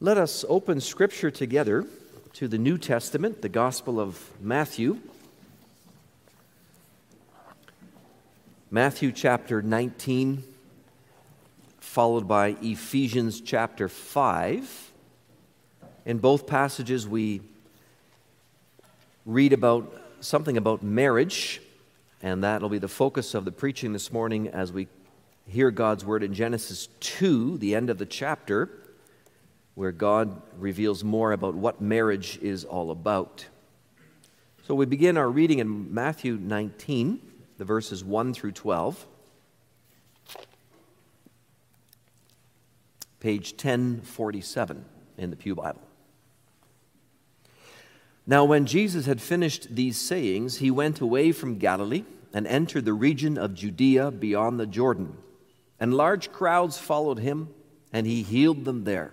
Let us open Scripture together to the New Testament, the Gospel of Matthew. Matthew chapter 19, followed by Ephesians chapter 5. In both passages we read about something about marriage, and that'll be the focus of the preaching this morning as we hear God's word in Genesis 2, the end of the chapter, where God reveals more about what marriage is all about. So we begin our reading in Matthew 19, the verses 1 through 12. Page 1047 in the Pew Bible. Now when Jesus had finished these sayings, he went away from Galilee and entered the region of Judea beyond the Jordan. And large crowds followed him, and he healed them there.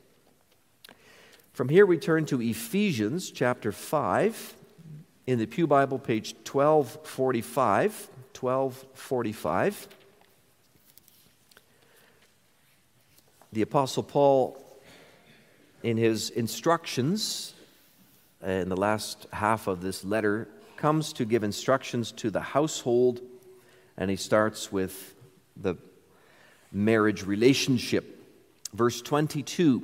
From here we turn to Ephesians chapter 5. In the Pew Bible, page 1245, 1245, the Apostle Paul, in his instructions, in the last half of this letter, comes to give instructions to the household, and he starts with the marriage relationship. Verse 22,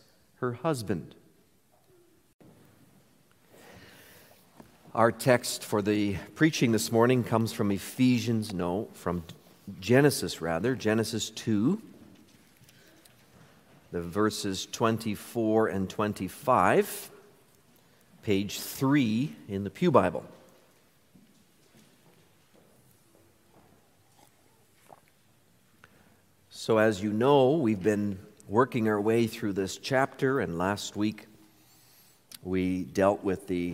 her husband." Our text for the preaching this morning comes from Genesis 2, the verses 24 and 25, page 3 in the Pew Bible. So as you know, we've been working our way through this chapter, and last week we dealt with the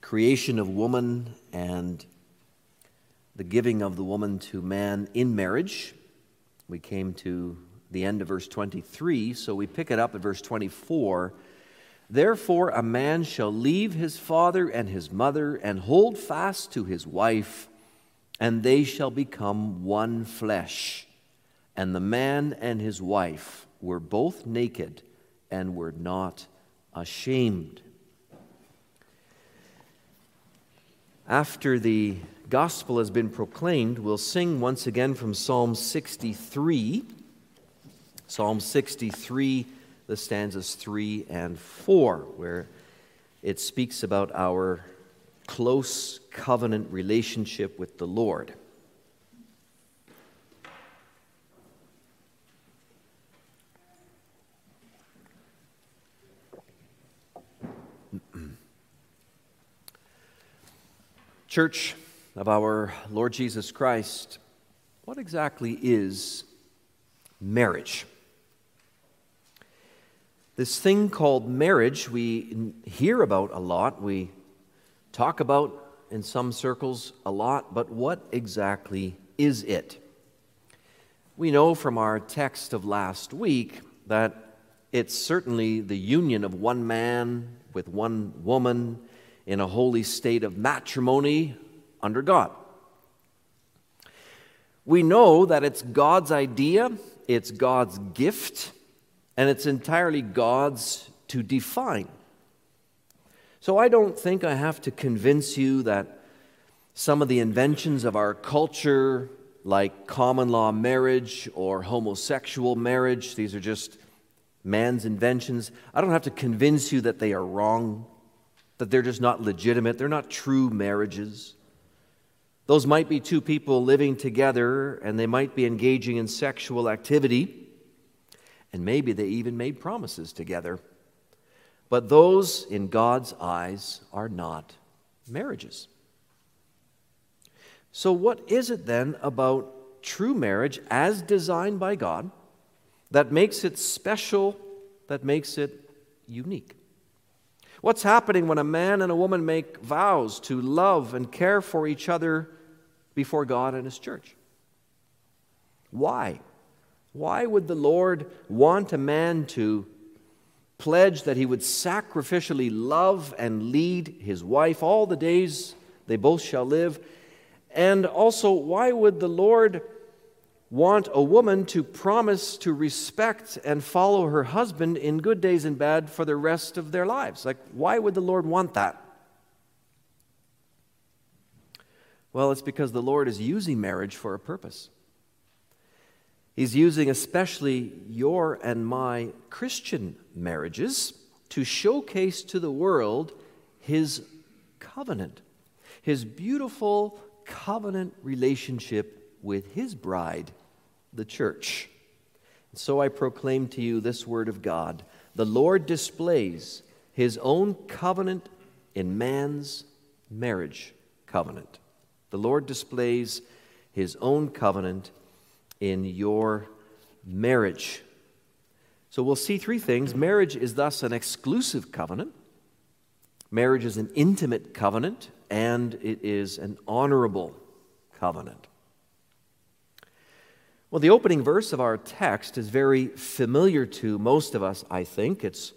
creation of woman and the giving of the woman to man in marriage. We came to the end of verse 23, so we pick it up at verse 24. Therefore a man shall leave his father and his mother and hold fast to his wife, and they shall become one flesh. And the man and his wife were both naked and were not ashamed. After the gospel has been proclaimed, we'll sing once again from Psalm 63. Psalm 63, the stanzas 3 and 4, where it speaks about our close covenant relationship with the Lord. Church of our Lord Jesus Christ, what exactly is marriage? This thing called marriage we hear about a lot, we talk about in some circles a lot, but what exactly is it? We know from our text of last week that it's certainly the union of one man with one woman in a holy state of matrimony under God. We know that it's God's idea, it's God's gift, and it's entirely God's to define. So I don't think I have to convince you that some of the inventions of our culture, like common law marriage or homosexual marriage, these are just man's inventions. I don't have to convince you that they are wrong, that they're just not legitimate, they're not true marriages. Those might be two people living together, and they might be engaging in sexual activity, and maybe they even made promises together. But those, in God's eyes, are not marriages. So what is it then about true marriage as designed by God that makes it special, that makes it unique? What's happening when a man and a woman make vows to love and care for each other before God and His church? Why? Why would the Lord want a man to pledge that he would sacrificially love and lead his wife all the days they both shall live? And also, why would the Lord want a woman to promise to respect and follow her husband in good days and bad for the rest of their lives? Like, why would the Lord want that? Well, it's because the Lord is using marriage for a purpose. He's using especially your and my Christian marriages to showcase to the world His covenant, His beautiful covenant relationship with His bride, the church. And so I proclaim to you this word of God. The Lord displays His own covenant in man's marriage covenant. The Lord displays His own covenant in your marriage. So we'll see three things. Marriage is thus an exclusive covenant. Marriage is an intimate covenant, and it is an honorable covenant. Well, the opening verse of our text is very familiar to most of us, I think. It's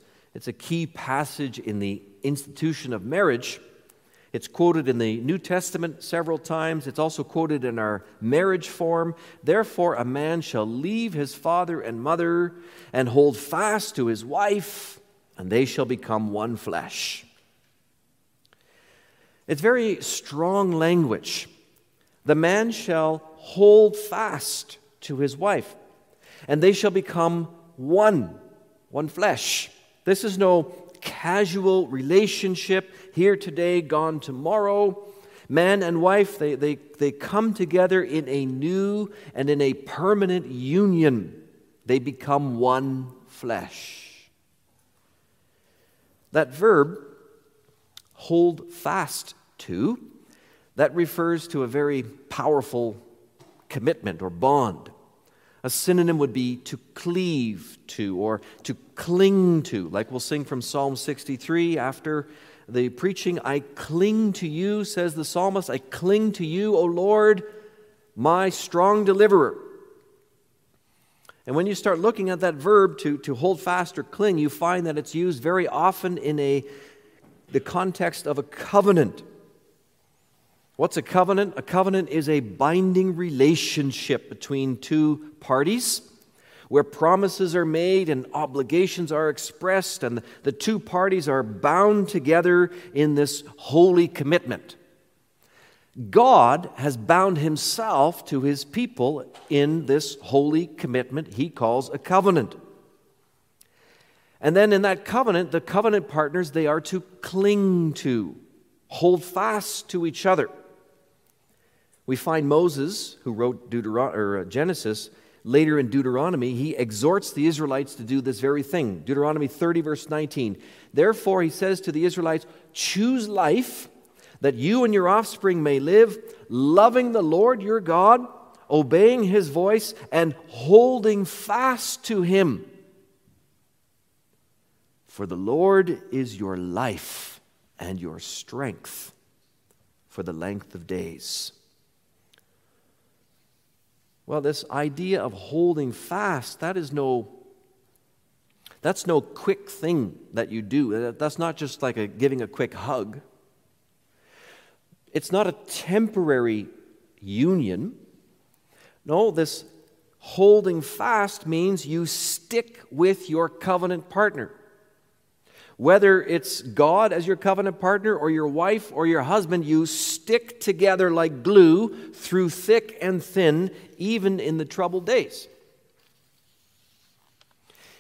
a key passage in the institution of marriage. It's quoted in the New Testament several times. It's also quoted in our marriage form. Therefore, a man shall leave his father and mother and hold fast to his wife, and they shall become one flesh. It's very strong language. The man shall hold fast to his wife, and they shall become one flesh. This is no casual relationship, here today, gone tomorrow. Man and wife, they come together in a new and in a permanent union. They become one flesh. That verb, hold fast to, that refers to a very powerful commitment or bond. A synonym would be to cleave to or to cling to, like we'll sing from Psalm 63 after the preaching, I cling to you, says the psalmist, I cling to you, O Lord, my strong deliverer. And when you start looking at that verb to hold fast or cling, you find that it's used very often in the context of a covenant. What's a covenant? A covenant is a binding relationship between two parties where promises are made and obligations are expressed, and the two parties are bound together in this holy commitment. God has bound himself to his people in this holy commitment he calls a covenant. And then in that covenant, the covenant partners, they are to cling to, hold fast to each other. We find Moses, who wrote Genesis, later in Deuteronomy, he exhorts the Israelites to do this very thing. Deuteronomy 30, verse 19. Therefore, he says to the Israelites, choose life, that you and your offspring may live, loving the Lord your God, obeying his voice, and holding fast to him. For the Lord is your life and your strength for the length of days. Well, this idea of holding fast, that's no quick thing that you do. That's not just like giving a quick hug. It's not a temporary union. No, this holding fast means you stick with your covenant partner. Whether it's God as your covenant partner or your wife or your husband, you stick together like glue through thick and thin, even in the troubled days.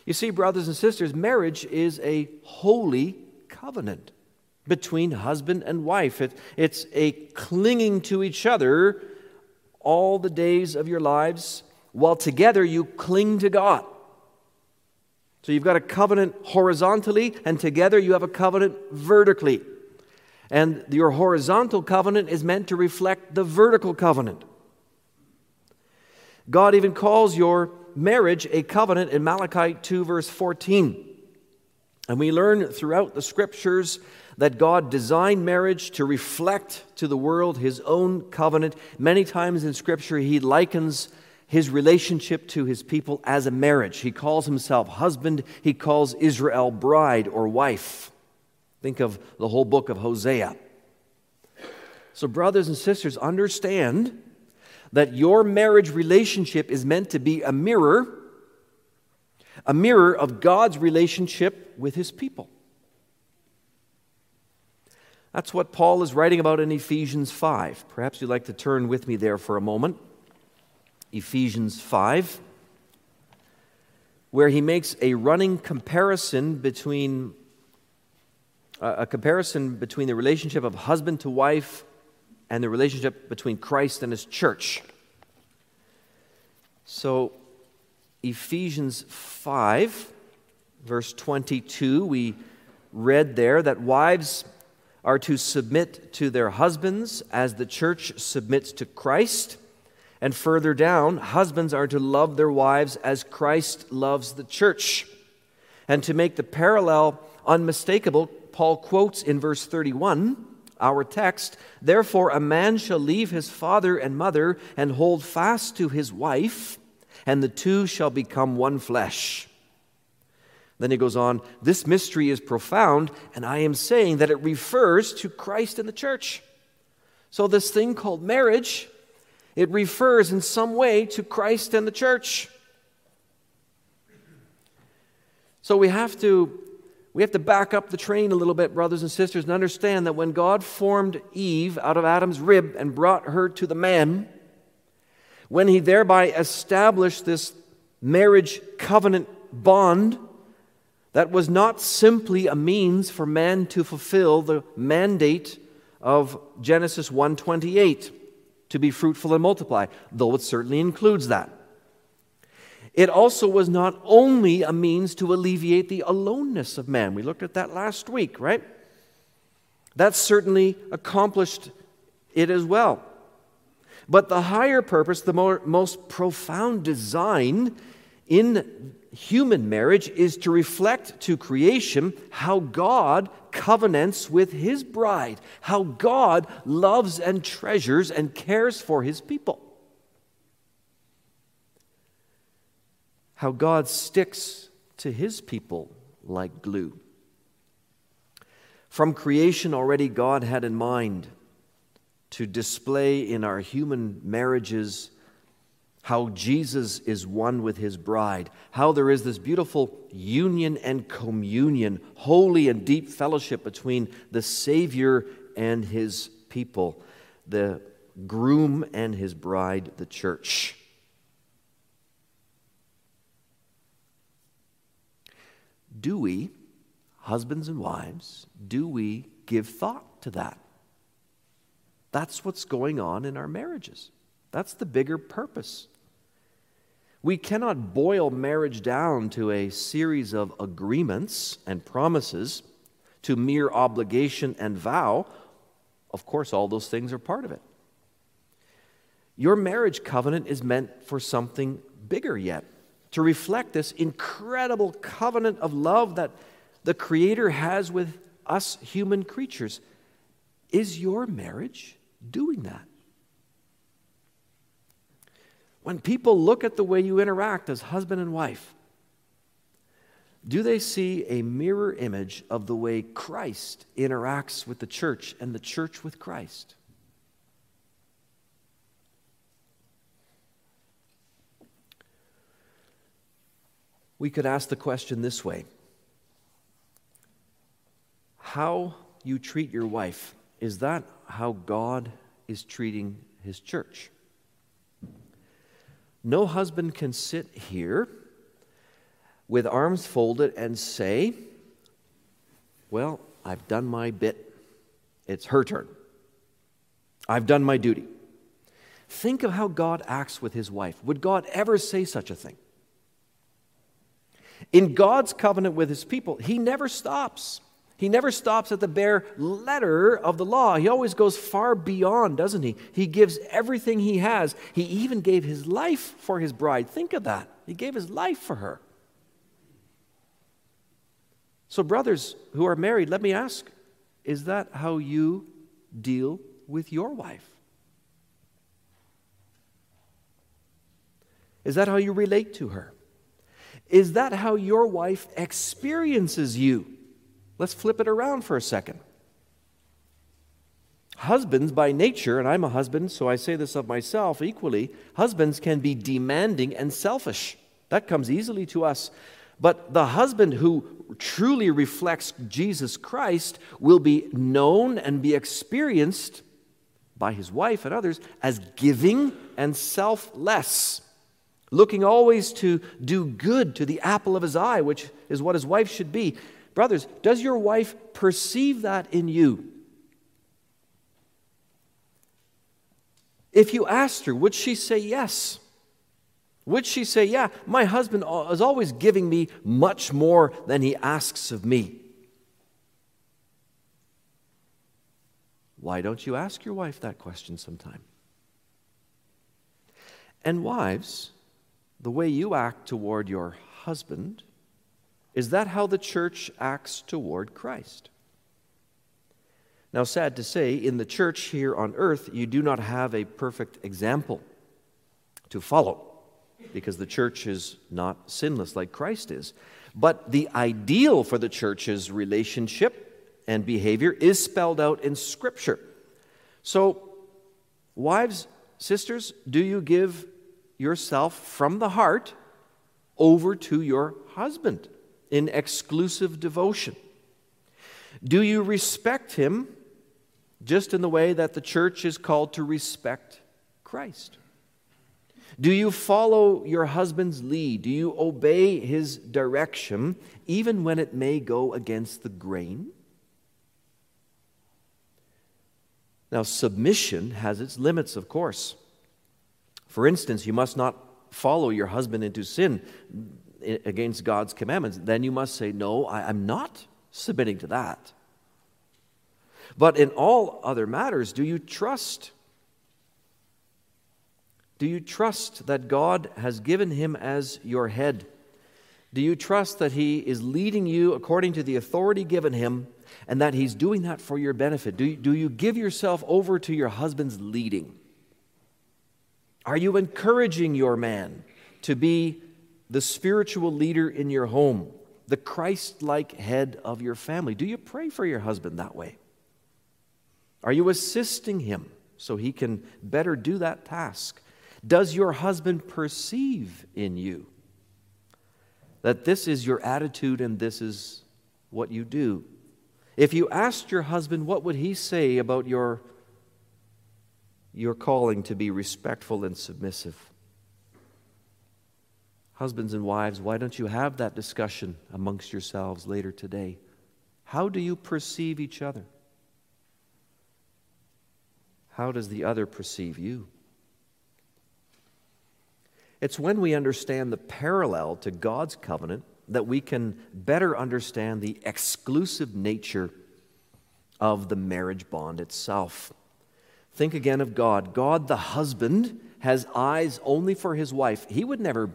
You see, brothers and sisters, marriage is a holy covenant between husband and wife. It's a clinging to each other all the days of your lives, while together you cling to God. So you've got a covenant horizontally, and together you have a covenant vertically. And your horizontal covenant is meant to reflect the vertical covenant. God even calls your marriage a covenant in Malachi 2, verse 14. And we learn throughout the Scriptures that God designed marriage to reflect to the world his own covenant. Many times in Scripture, he likens his relationship to his people as a marriage. He calls himself husband. He calls Israel bride or wife. Think of the whole book of Hosea. So, brothers and sisters, understand that your marriage relationship is meant to be a mirror of God's relationship with his people. That's what Paul is writing about in Ephesians 5. Perhaps you'd like to turn with me there for a moment. Ephesians 5, where he makes a running comparison between the relationship of husband to wife and the relationship between Christ and his church. So, Ephesians 5, verse 22, we read there that wives are to submit to their husbands as the church submits to Christ. And further down, husbands are to love their wives as Christ loves the church. And to make the parallel unmistakable, Paul quotes in verse 31, our text, therefore a man shall leave his father and mother and hold fast to his wife, and the two shall become one flesh. Then he goes on, this mystery is profound, and I am saying that it refers to Christ and the church. So this thing called marriage, it refers in some way to Christ and the church. So we have to back up the train a little bit, brothers and sisters, and understand that when God formed Eve out of Adam's rib and brought her to the man, when he thereby established this marriage covenant bond, that was not simply a means for man to fulfill the mandate of Genesis 1:28, to be fruitful and multiply, though it certainly includes that. It also was not only a means to alleviate the aloneness of man. We looked at that last week, right? That certainly accomplished it as well. But the higher purpose, the most profound design in human marriage is to reflect to creation how God covenants with his bride, how God loves and treasures and cares for his people, how God sticks to his people like glue. From creation already, God had in mind to display in our human marriages how Jesus is one with his bride, how there is this beautiful union and communion, holy and deep fellowship between the Savior and his people, the groom and his bride, the church. Do we, husbands and wives, do we give thought to that? That's what's going on in our marriages. That's the bigger purpose. We cannot boil marriage down to a series of agreements and promises, to mere obligation and vow. Of course, all those things are part of it. Your marriage covenant is meant for something bigger yet, to reflect this incredible covenant of love that the Creator has with us human creatures. Is your marriage doing that? When people look at the way you interact as husband and wife, do they see a mirror image of the way Christ interacts with the church and the church with Christ? We could ask the question this way: how you treat your wife, is that how God is treating his church? No husband can sit here with arms folded and say, well, I've done my bit. It's her turn. I've done my duty. Think of how God acts with his wife. Would God ever say such a thing? In God's covenant with his people, he never stops. He never stops at the bare letter of the law. He always goes far beyond, doesn't he? He gives everything he has. He even gave his life for his bride. Think of that. He gave his life for her. So, brothers who are married, let me ask, is that how you deal with your wife? Is that how you relate to her? Is that how your wife experiences you? Let's flip it around for a second. Husbands, by nature, and I'm a husband, so I say this of myself equally, husbands can be demanding and selfish. That comes easily to us. But the husband who truly reflects Jesus Christ will be known and be experienced by his wife and others as giving and selfless, looking always to do good to the apple of his eye, which is what his wife should be. Brothers, does your wife perceive that in you? If you asked her, would she say yes? Would she say, yeah, my husband is always giving me much more than he asks of me? Why don't you ask your wife that question sometime? And wives, the way you act toward your husband, is that how the church acts toward Christ? Now, sad to say, in the church here on earth, you do not have a perfect example to follow, because the church is not sinless like Christ is. But the ideal for the church's relationship and behavior is spelled out in Scripture. So, wives, sisters, do you give yourself from the heart over to your husband in exclusive devotion? Do you respect him just in the way that the church is called to respect Christ? Do you follow your husband's lead? Do you obey his direction, even when it may go against the grain? Now, submission has its limits, of course. For instance, you must not follow your husband into sin against God's commandments. Then you must say, no, I'm not submitting to that. But in all other matters, do you trust Do you trust that God has given him as your head? Do you trust that he is leading you according to the authority given him and that he's doing that for your benefit? Do you give yourself over to your husband's leading? Are you encouraging your man to be the spiritual leader in your home, the Christ-like head of your family? Do you pray for your husband that way? Are you assisting him so he can better do that task? Does your husband perceive in you that this is your attitude and this is what you do? If you asked your husband, what would he say about your calling to be respectful and submissive? Husbands and wives, why don't you have that discussion amongst yourselves later today? How do you perceive each other? How does the other perceive you? It's when we understand the parallel to God's covenant that we can better understand the exclusive nature of the marriage bond itself. Think again of God. God, the husband, has eyes only for his wife. He would never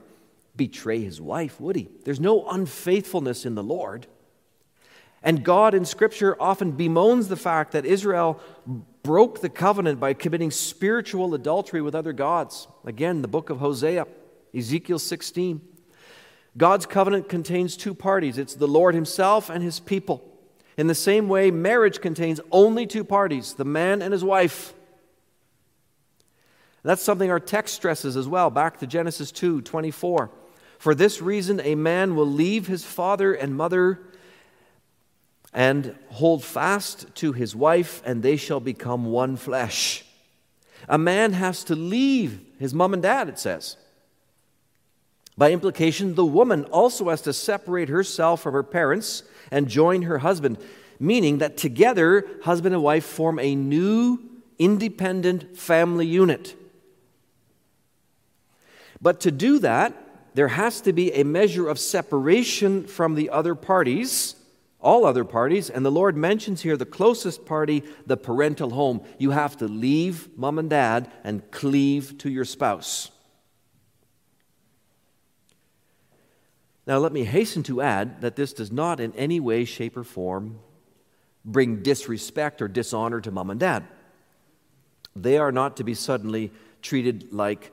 betray his wife, would he? There's no unfaithfulness in the Lord. And God in Scripture often bemoans the fact that Israel broke the covenant by committing spiritual adultery with other gods. Again, the book of Hosea, Ezekiel 16. God's covenant contains two parties. It's the Lord himself and his people. In the same way, marriage contains only two parties, the man and his wife. That's something our text stresses as well, back to Genesis 2:24. For this reason, a man will leave his father and mother and hold fast to his wife, and they shall become one flesh. A man has to leave his mom and dad, it says. By implication, the woman also has to separate herself from her parents and join her husband, meaning that together, husband and wife form a new, independent family unit. But to do that, there has to be a measure of separation from the other parties, all other parties, and the Lord mentions here the closest party, the parental home. You have to leave mom and dad and cleave to your spouse. Now, let me hasten to add that this does not in any way, shape, or form bring disrespect or dishonor to mom and dad. They are not to be suddenly treated like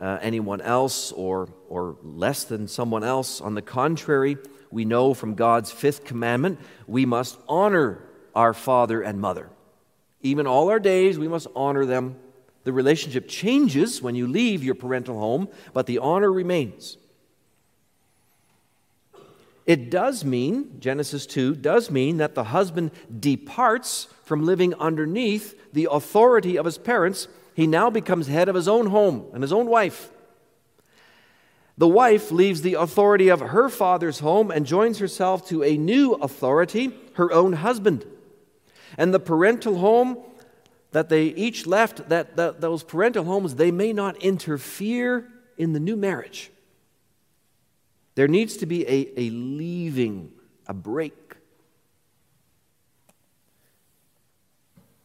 anyone else or less than someone else. On the contrary, we know from God's fifth commandment, we must honor our father and mother. Even all our days, we must honor them. The relationship changes when you leave your parental home, but the honor remains. It does mean, Genesis 2 does mean that the husband departs from living underneath the authority of his parents. He now becomes head of his own home and his own wife. The wife leaves the authority of her father's home and joins herself to a new authority, her own husband. And the parental home that they each left, those parental homes, they may not interfere in the new marriage. There needs to be a leaving, a break.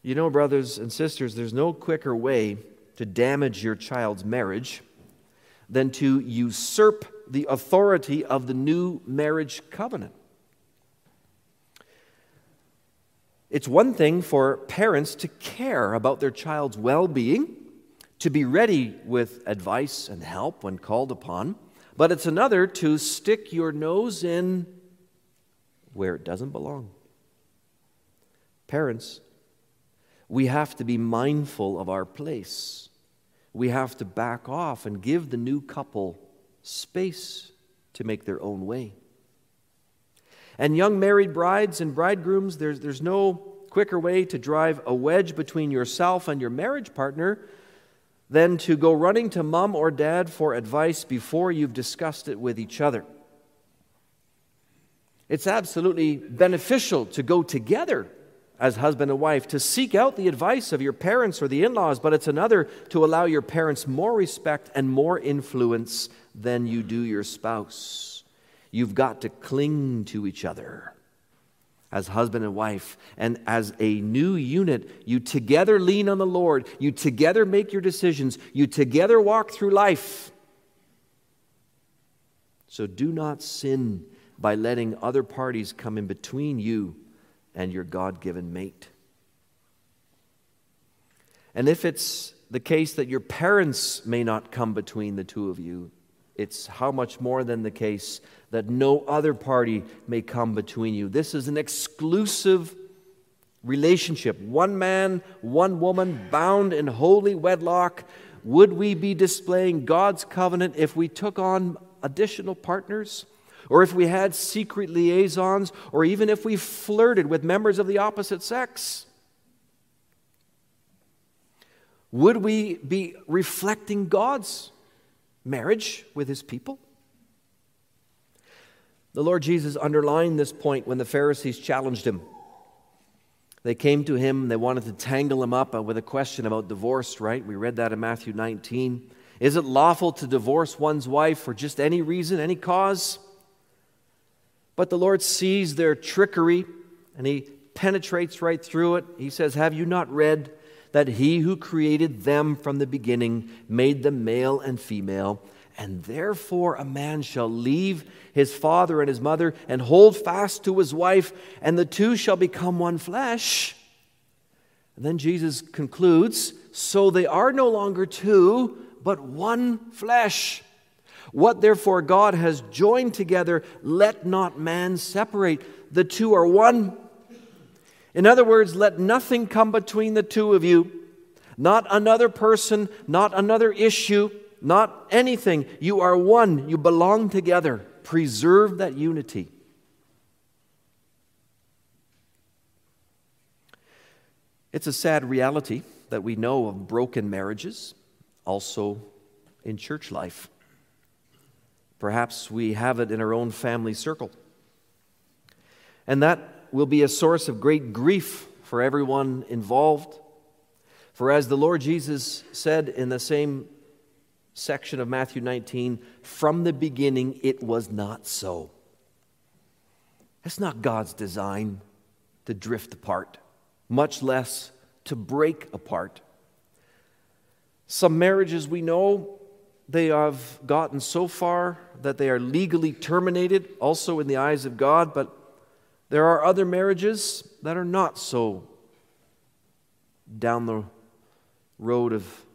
You know, brothers and sisters, there's no quicker way to damage your child's marriage than to usurp the authority of the new marriage covenant. It's one thing for parents to care about their child's well-being, to be ready with advice and help when called upon, but it's another to stick your nose in where it doesn't belong. Parents, we have to be mindful of our place. We have to back off and give the new couple space to make their own way. And young married brides and bridegrooms, there's no quicker way to drive a wedge between yourself and your marriage partner than to go running to mom or dad for advice before you've discussed it with each other. It's absolutely beneficial to go together as husband and wife, to seek out the advice of your parents or the in-laws, but it's another to allow your parents more respect and more influence than you do your spouse. You've got to cling to each other as husband and wife, and as a new unit, you together lean on the Lord, you together make your decisions, you together walk through life. So do not sin by letting other parties come in between you and your God-given mate. And if it's the case that your parents may not come between the two of you, it's how much more than the case that no other party may come between you. This is an exclusive relationship. One man, one woman, bound in holy wedlock. Would we be displaying God's covenant if we took on additional partners? Or if we had secret liaisons? Or even if we flirted with members of the opposite sex? Would we be reflecting God's marriage with his people? The Lord Jesus underlined this point when the Pharisees challenged him. They came to him, they wanted to tangle him up with a question about divorce, right? We read that in Matthew 19. Is it lawful to divorce one's wife for just any reason, any cause? But the Lord sees their trickery and he penetrates right through it. He says, "Have you not read that he who created them from the beginning made them male and female, and therefore a man shall leave his father and his mother and hold fast to his wife, and the two shall become one flesh." And then Jesus concludes, "So they are no longer two, but one flesh. What therefore God has joined together, let not man separate. The two are one." In other words, let nothing come between the two of you. Not another person, not another issue, not anything. You are one. You belong together. Preserve that unity. It's a sad reality that we know of broken marriages, also in church life. Perhaps we have it in our own family circle. And that will be a source of great grief for everyone involved. For as the Lord Jesus said in the same section of Matthew 19, from the beginning it was not so. It's not God's design to drift apart, much less to break apart. Some marriages we know, they have gotten so far that they are legally terminated, also in the eyes of God, but there are other marriages that are not so down the road of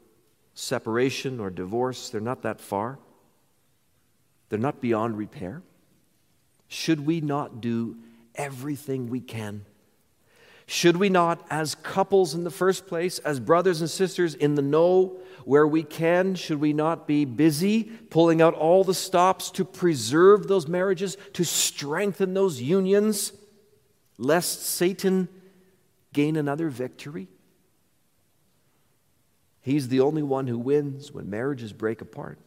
separation or divorce. They're not that far. They're not beyond repair. Should we not do everything we can? Should we not, as couples in the first place, as brothers and sisters in the know, where we can, should we not be busy pulling out all the stops to preserve those marriages, to strengthen those unions, lest Satan gain another victory? He's the only one who wins when marriages break apart.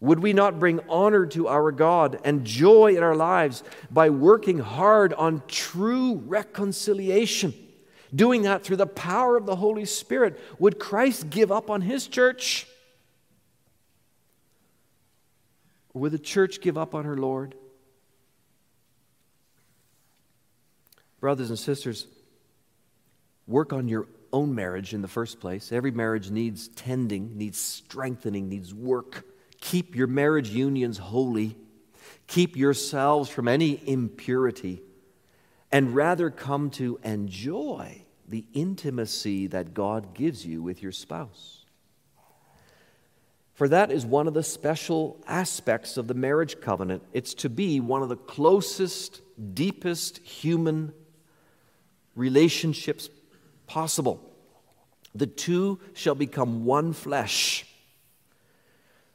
Would we not bring honor to our God and joy in our lives by working hard on true reconciliation? Doing that through the power of the Holy Spirit. Would Christ give up on his church? Or would the church give up on her Lord? Brothers and sisters, work on your own marriage in the first place. Every marriage needs tending, needs strengthening, needs work. Keep your marriage unions holy. Keep yourselves from any impurity. And rather come to enjoy the intimacy that God gives you with your spouse. For that is one of the special aspects of the marriage covenant. It's to be one of the closest, deepest human relationships possible. The two shall become one flesh.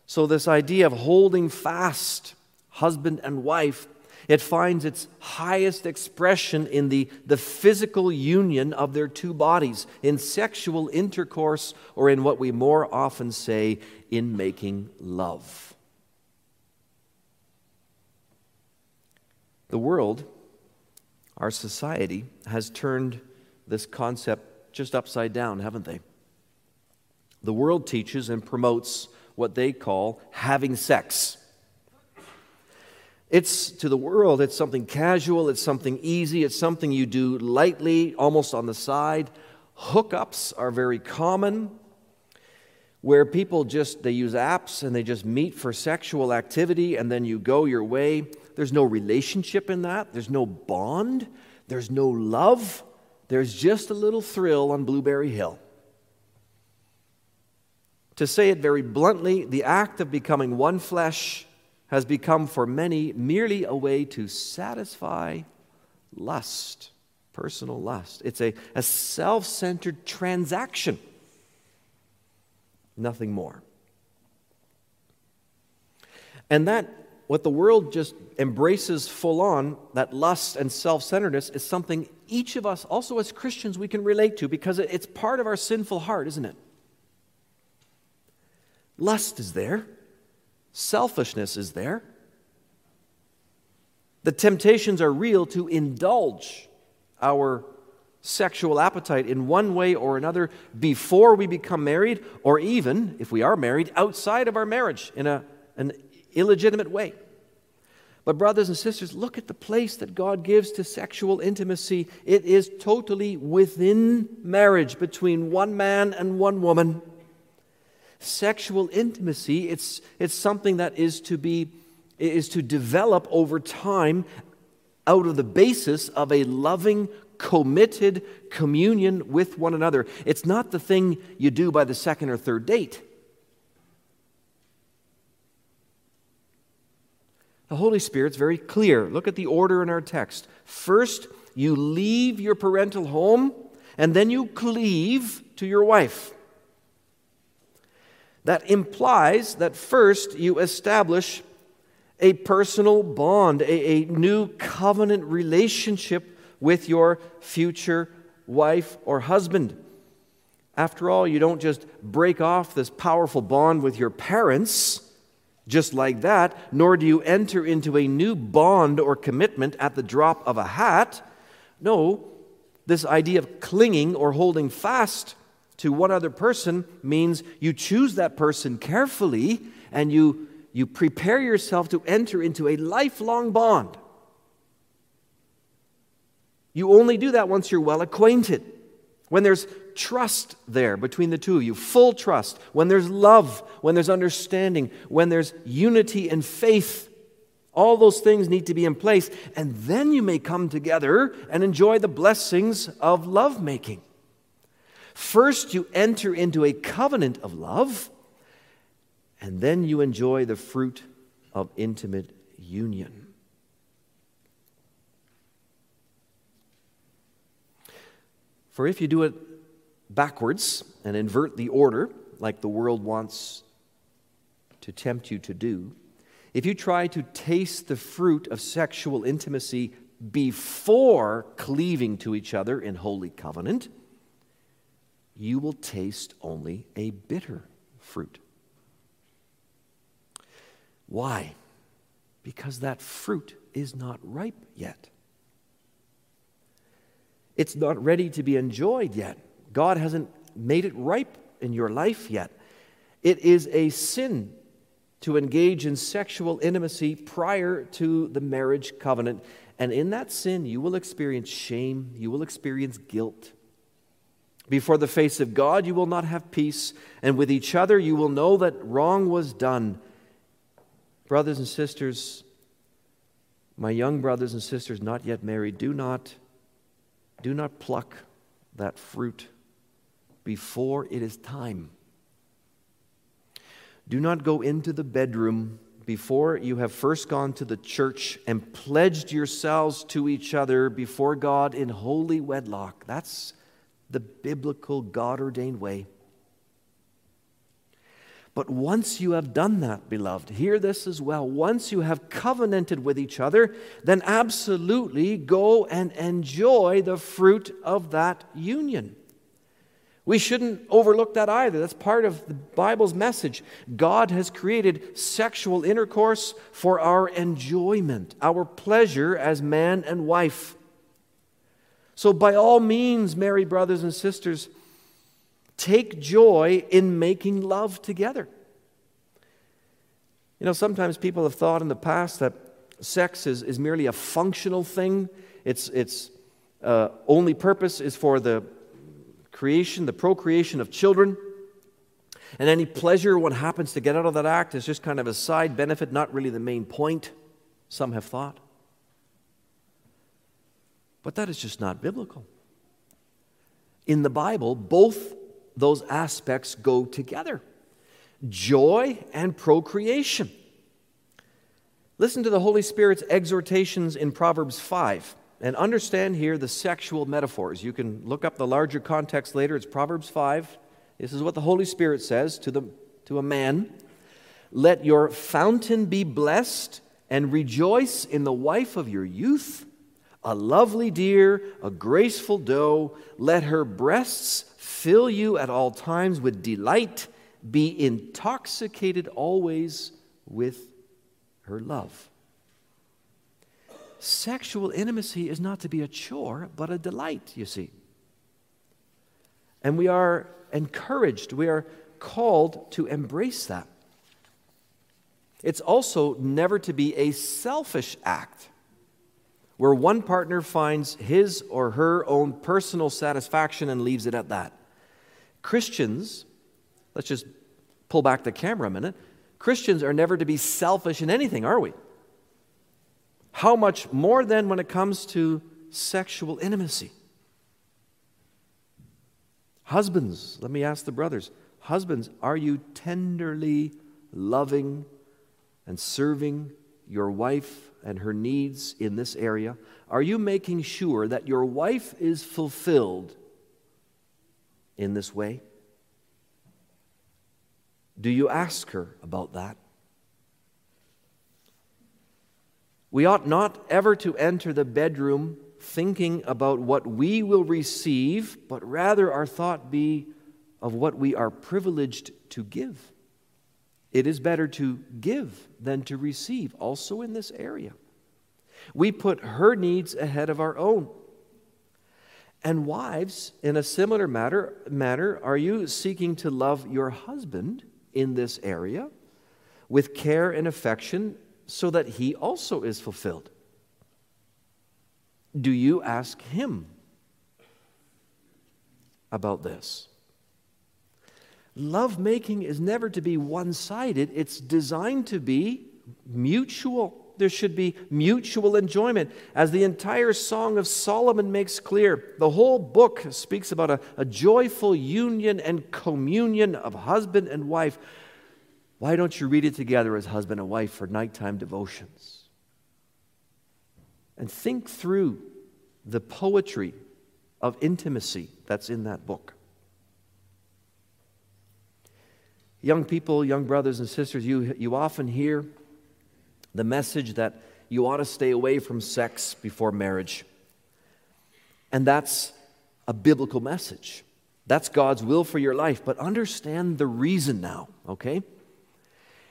So this idea of holding fast, husband and wife, it finds its highest expression in the physical union of their two bodies, in sexual intercourse, or in what we more often say, in making love. The world, our society, has turned this concept just upside down, haven't they? The world teaches and promotes what they call having sex. It's, to the world, it's something casual, it's something easy, it's something you do lightly, almost on the side. Hookups are very common, where people just, they use apps and they just meet for sexual activity and then you go your way. There's no relationship in that. There's no bond. There's no love. There's just a little thrill on Blueberry Hill. To say it very bluntly, the act of becoming one flesh has become for many merely a way to satisfy lust, personal lust. It's a self-centered transaction, nothing more. And that, what the world just embraces full on, that lust and self-centeredness, is something each of us, also as Christians, we can relate to, because it's part of our sinful heart, isn't it? Lust is there. Selfishness is there. The temptations are real to indulge our sexual appetite in one way or another before we become married, or even, if we are married, outside of our marriage in an illegitimate way. But brothers and sisters, look at the place that God gives to sexual intimacy. It is totally within marriage, between one man and one woman. Sexual intimacy, it's something that is to develop over time out of the basis of a loving, committed communion with one another. It's not the thing you do by the second or third date. The Holy Spirit's very clear. Look at the order in our text. First, you leave your parental home, and then you cleave to your wife. That implies that first you establish a personal bond, a new covenant relationship with your future wife or husband. After all, you don't just break off this powerful bond with your parents just like that, nor do you enter into a new bond or commitment at the drop of a hat. No, this idea of clinging or holding fast to one other person means you choose that person carefully, and you prepare yourself to enter into a lifelong bond. You only do that once you're well acquainted, when there's trust there between the two of you, full trust, when there's love, when there's understanding, when there's unity and faith. All those things need to be in place, and then you may come together and enjoy the blessings of lovemaking. First, you enter into a covenant of love, and then you enjoy the fruit of intimate union. For if you do it backwards and invert the order, like the world wants to tempt you to do, if you try to taste the fruit of sexual intimacy before cleaving to each other in holy covenant, you will taste only a bitter fruit. Why? Because that fruit is not ripe yet. It's not ready to be enjoyed yet. God hasn't made it ripe in your life yet. It is a sin to engage in sexual intimacy prior to the marriage covenant. And in that sin, you will experience shame, you will experience guilt. Before the face of God, you will not have peace, and with each other you will know that wrong was done. Brothers and sisters, my young brothers and sisters not yet married, do not pluck that fruit before it is time. Do not go into the bedroom before you have first gone to the church and pledged yourselves to each other before God in holy wedlock. That's the biblical, God-ordained way. But once you have done that, beloved, hear this as well. Once you have covenanted with each other, then absolutely go and enjoy the fruit of that union. We shouldn't overlook that either. That's part of the Bible's message. God has created sexual intercourse for our enjoyment, our pleasure as man and wife. So by all means, married brothers and sisters, take joy in making love together. You know, sometimes people have thought in the past that sex is merely a functional thing. Its only purpose is for the creation, the procreation of children. And any pleasure one happens to get out of that act is just kind of a side benefit, not really the main point, some have thought. But that is just not biblical. In the Bible, both those aspects go together. Joy and procreation. Listen to the Holy Spirit's exhortations in Proverbs 5. And understand here the sexual metaphors. You can look up the larger context later. It's Proverbs 5. This is what the Holy Spirit says to a man. Let your fountain be blessed and rejoice in the wife of your youth, a lovely deer, a graceful doe. Let her breasts fill you at all times with delight. Be intoxicated always with her love. Sexual intimacy is not to be a chore, but a delight, you see. And we are encouraged, we are called to embrace that. It's also never to be a selfish act, where one partner finds his or her own personal satisfaction and leaves it at that. Christians, let's just pull back the camera a minute. Christians are never to be selfish in anything, are we? How much more than when it comes to sexual intimacy? Husbands, let me ask the brothers. Husbands, are you tenderly loving and serving your wife and her needs in this area? Are you making sure that your wife is fulfilled in this way? Do you ask her about that? We ought not ever to enter the bedroom thinking about what we will receive, but rather our thought be of what we are privileged to give. It is better to give than to receive, also in this area. We put her needs ahead of our own. And wives, in a similar manner, are you seeking to love your husband in this area with care and affection, so that he also is fulfilled? Do you ask him about this? Lovemaking is never to be one-sided. It's designed to be mutual. There should be mutual enjoyment. As the entire Song of Solomon makes clear, the whole book speaks about a joyful union and communion of husband and wife. Why don't you read it together as husband and wife for nighttime devotions? And think through the poetry of intimacy that's in that book. Young people, young brothers and sisters, you often hear the message that you ought to stay away from sex before marriage. And that's a biblical message. That's God's will for your life. But understand the reason now, okay?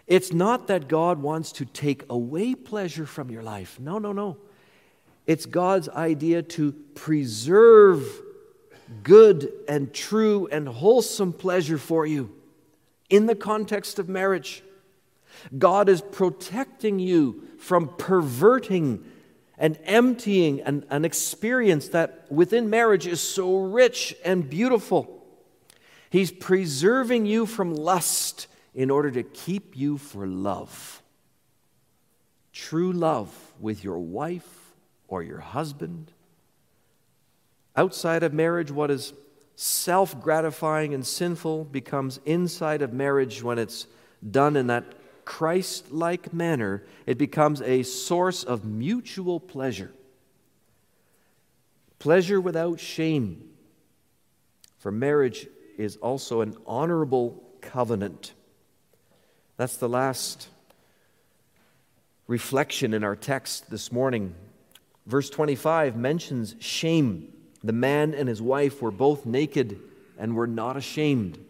It's not that God wants to take away pleasure from your life. No, no, no. It's God's idea to preserve good and true and wholesome pleasure for you in the context of marriage. God is protecting you from perverting and emptying an experience that within marriage is so rich and beautiful. He's preserving you from lust in order to keep you for love. True love with your wife or your husband. Outside of marriage, what is self-gratifying and sinful becomes inside of marriage when it's done in that Christ-like manner. It becomes a source of mutual pleasure. Pleasure without shame. For marriage is also an honorable covenant. That's the last reflection in our text this morning. Verse 25 mentions shame. The man and his wife were both naked and were not ashamed.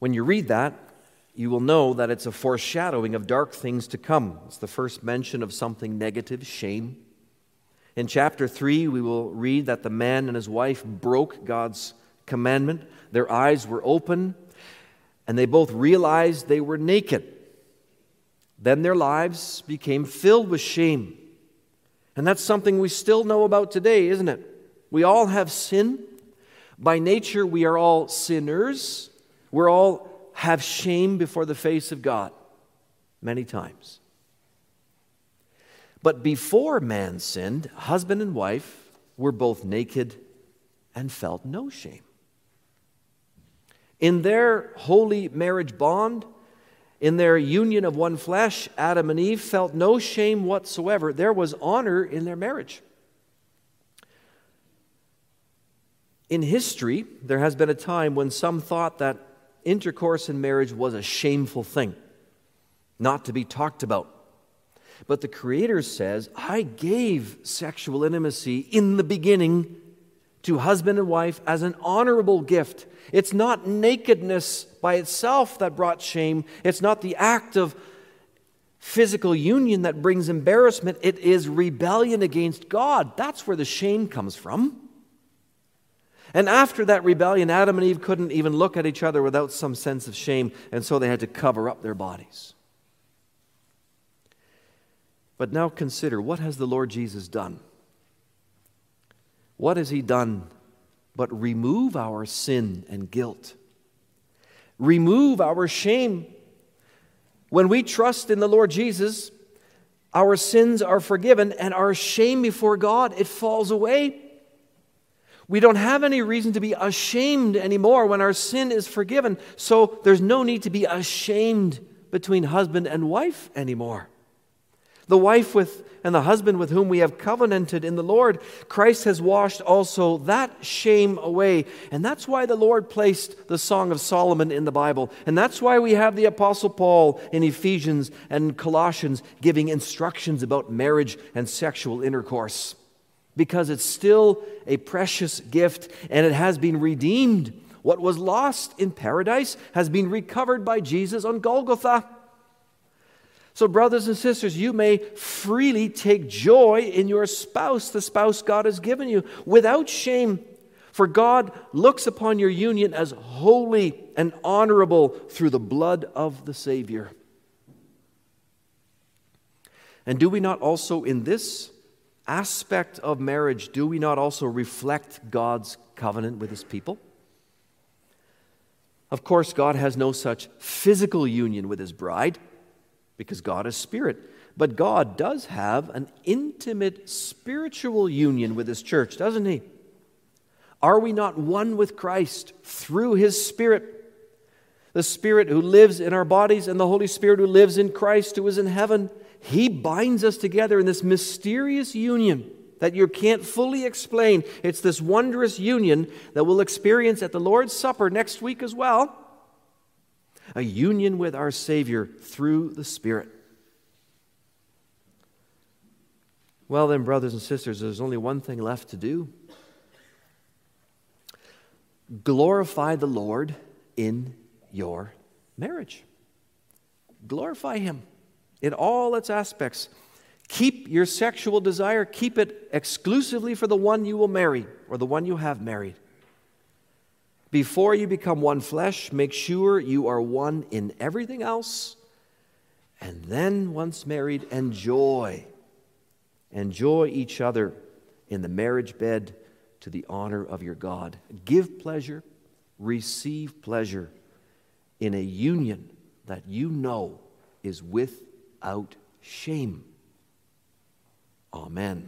When you read that, you will know that it's a foreshadowing of dark things to come. It's the first mention of something negative, shame. In chapter 3, we will read that the man and his wife broke God's commandment. Their eyes were open, and they both realized they were naked. Then their lives became filled with shame. And that's something we still know about today, isn't it? We all have sin. By nature, we are all sinners. We all have shame before the face of God many times. But before man sinned, husband and wife were both naked and felt no shame. In their holy marriage bond, in their union of one flesh, Adam and Eve felt no shame whatsoever. There was honor in their marriage. In history, there has been a time when some thought that intercourse in marriage was a shameful thing, not to be talked about. But the Creator says, I gave sexual intimacy in the beginning to husband and wife as an honorable gift. It's not nakedness by itself that brought shame. It's not the act of physical union that brings embarrassment. It is rebellion against God. That's where the shame comes from. And after that rebellion, Adam and Eve couldn't even look at each other without some sense of shame, and so they had to cover up their bodies. But now consider, what has the Lord Jesus done? What has He done but remove our sin and guilt? Remove our shame. When we trust in the Lord Jesus, our sins are forgiven, and our shame before God, it falls away. We don't have any reason to be ashamed anymore when our sin is forgiven. So there's no need to be ashamed between husband and wife anymore. The wife and the husband with whom we have covenanted in the Lord, Christ has washed also that shame away. And that's why the Lord placed the Song of Solomon in the Bible. And that's why we have the Apostle Paul in Ephesians and Colossians giving instructions about marriage and sexual intercourse. Because it's still a precious gift, and it has been redeemed. What was lost in paradise has been recovered by Jesus on Golgotha. So, brothers and sisters, you may freely take joy in your spouse, the spouse God has given you, without shame. For God looks upon your union as holy and honorable through the blood of the Savior. And do we not also in this aspect of marriage, do we not also reflect God's covenant with His people? Of course, God has no such physical union with His bride because God is spirit, but God does have an intimate spiritual union with His church, doesn't He? Are we not one with Christ through His Spirit? The Spirit who lives in our bodies and the Holy Spirit who lives in Christ who is in heaven. He binds us together in this mysterious union that you can't fully explain. It's this wondrous union that we'll experience at the Lord's Supper next week as well. A union with our Savior through the Spirit. Well then, brothers and sisters, there's only one thing left to do. Glorify the Lord in your marriage. Glorify Him in all its aspects. Keep your sexual desire, keep it exclusively for the one you will marry or the one you have married. Before you become one flesh, make sure you are one in everything else. And then, once married, enjoy. Enjoy each other in the marriage bed to the honor of your God. Give pleasure, receive pleasure in a union that you know is with out shame. Amen.